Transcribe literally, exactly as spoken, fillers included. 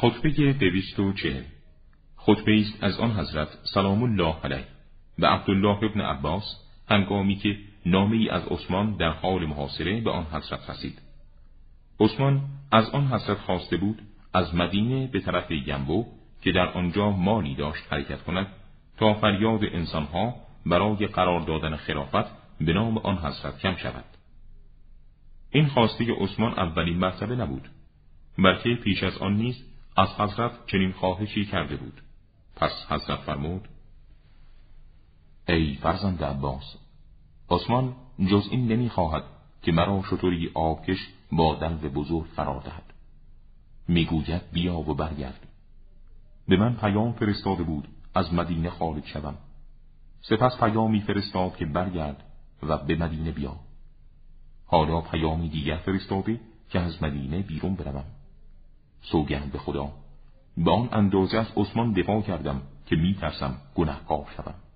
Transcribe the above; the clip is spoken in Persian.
خطبه دویست و چهل خطبه است از آن حضرت سلام الله علیه و عبدالله ابن عباس هنگامی که نامه‌ای از عثمان در حال محاصره به آن حضرت رسید. عثمان از آن حضرت خواسته بود از مدینه به طرف ینبو که در آنجا مالی داشت حرکت کند تا فریاد انسانها برای قرار دادن خلافت به نام آن حضرت کم شود. این خواسته عثمان اولین مرتبه نبود، بلکه پیش از آن نیز از حضرت چنین خواهشی کرده بود. پس حضرت فرمود: ای فرزند عباس، عثمان جز این نمی خواهد که مرا شتری آبکش با دلو بزرگ فرا دهد. می گوید بیا و برگرد. به من پیام فرستاده بود از مدینه خارج شوم، سپس پیامی فرستاد که برگرد و به مدینه بیا. حالا پیامی دیگر فرستاده که از مدینه بیرون بروم. سوگند به خدا، به آن اندازه از عثمان دفاع کردم که می ترسم گناهکار شوم.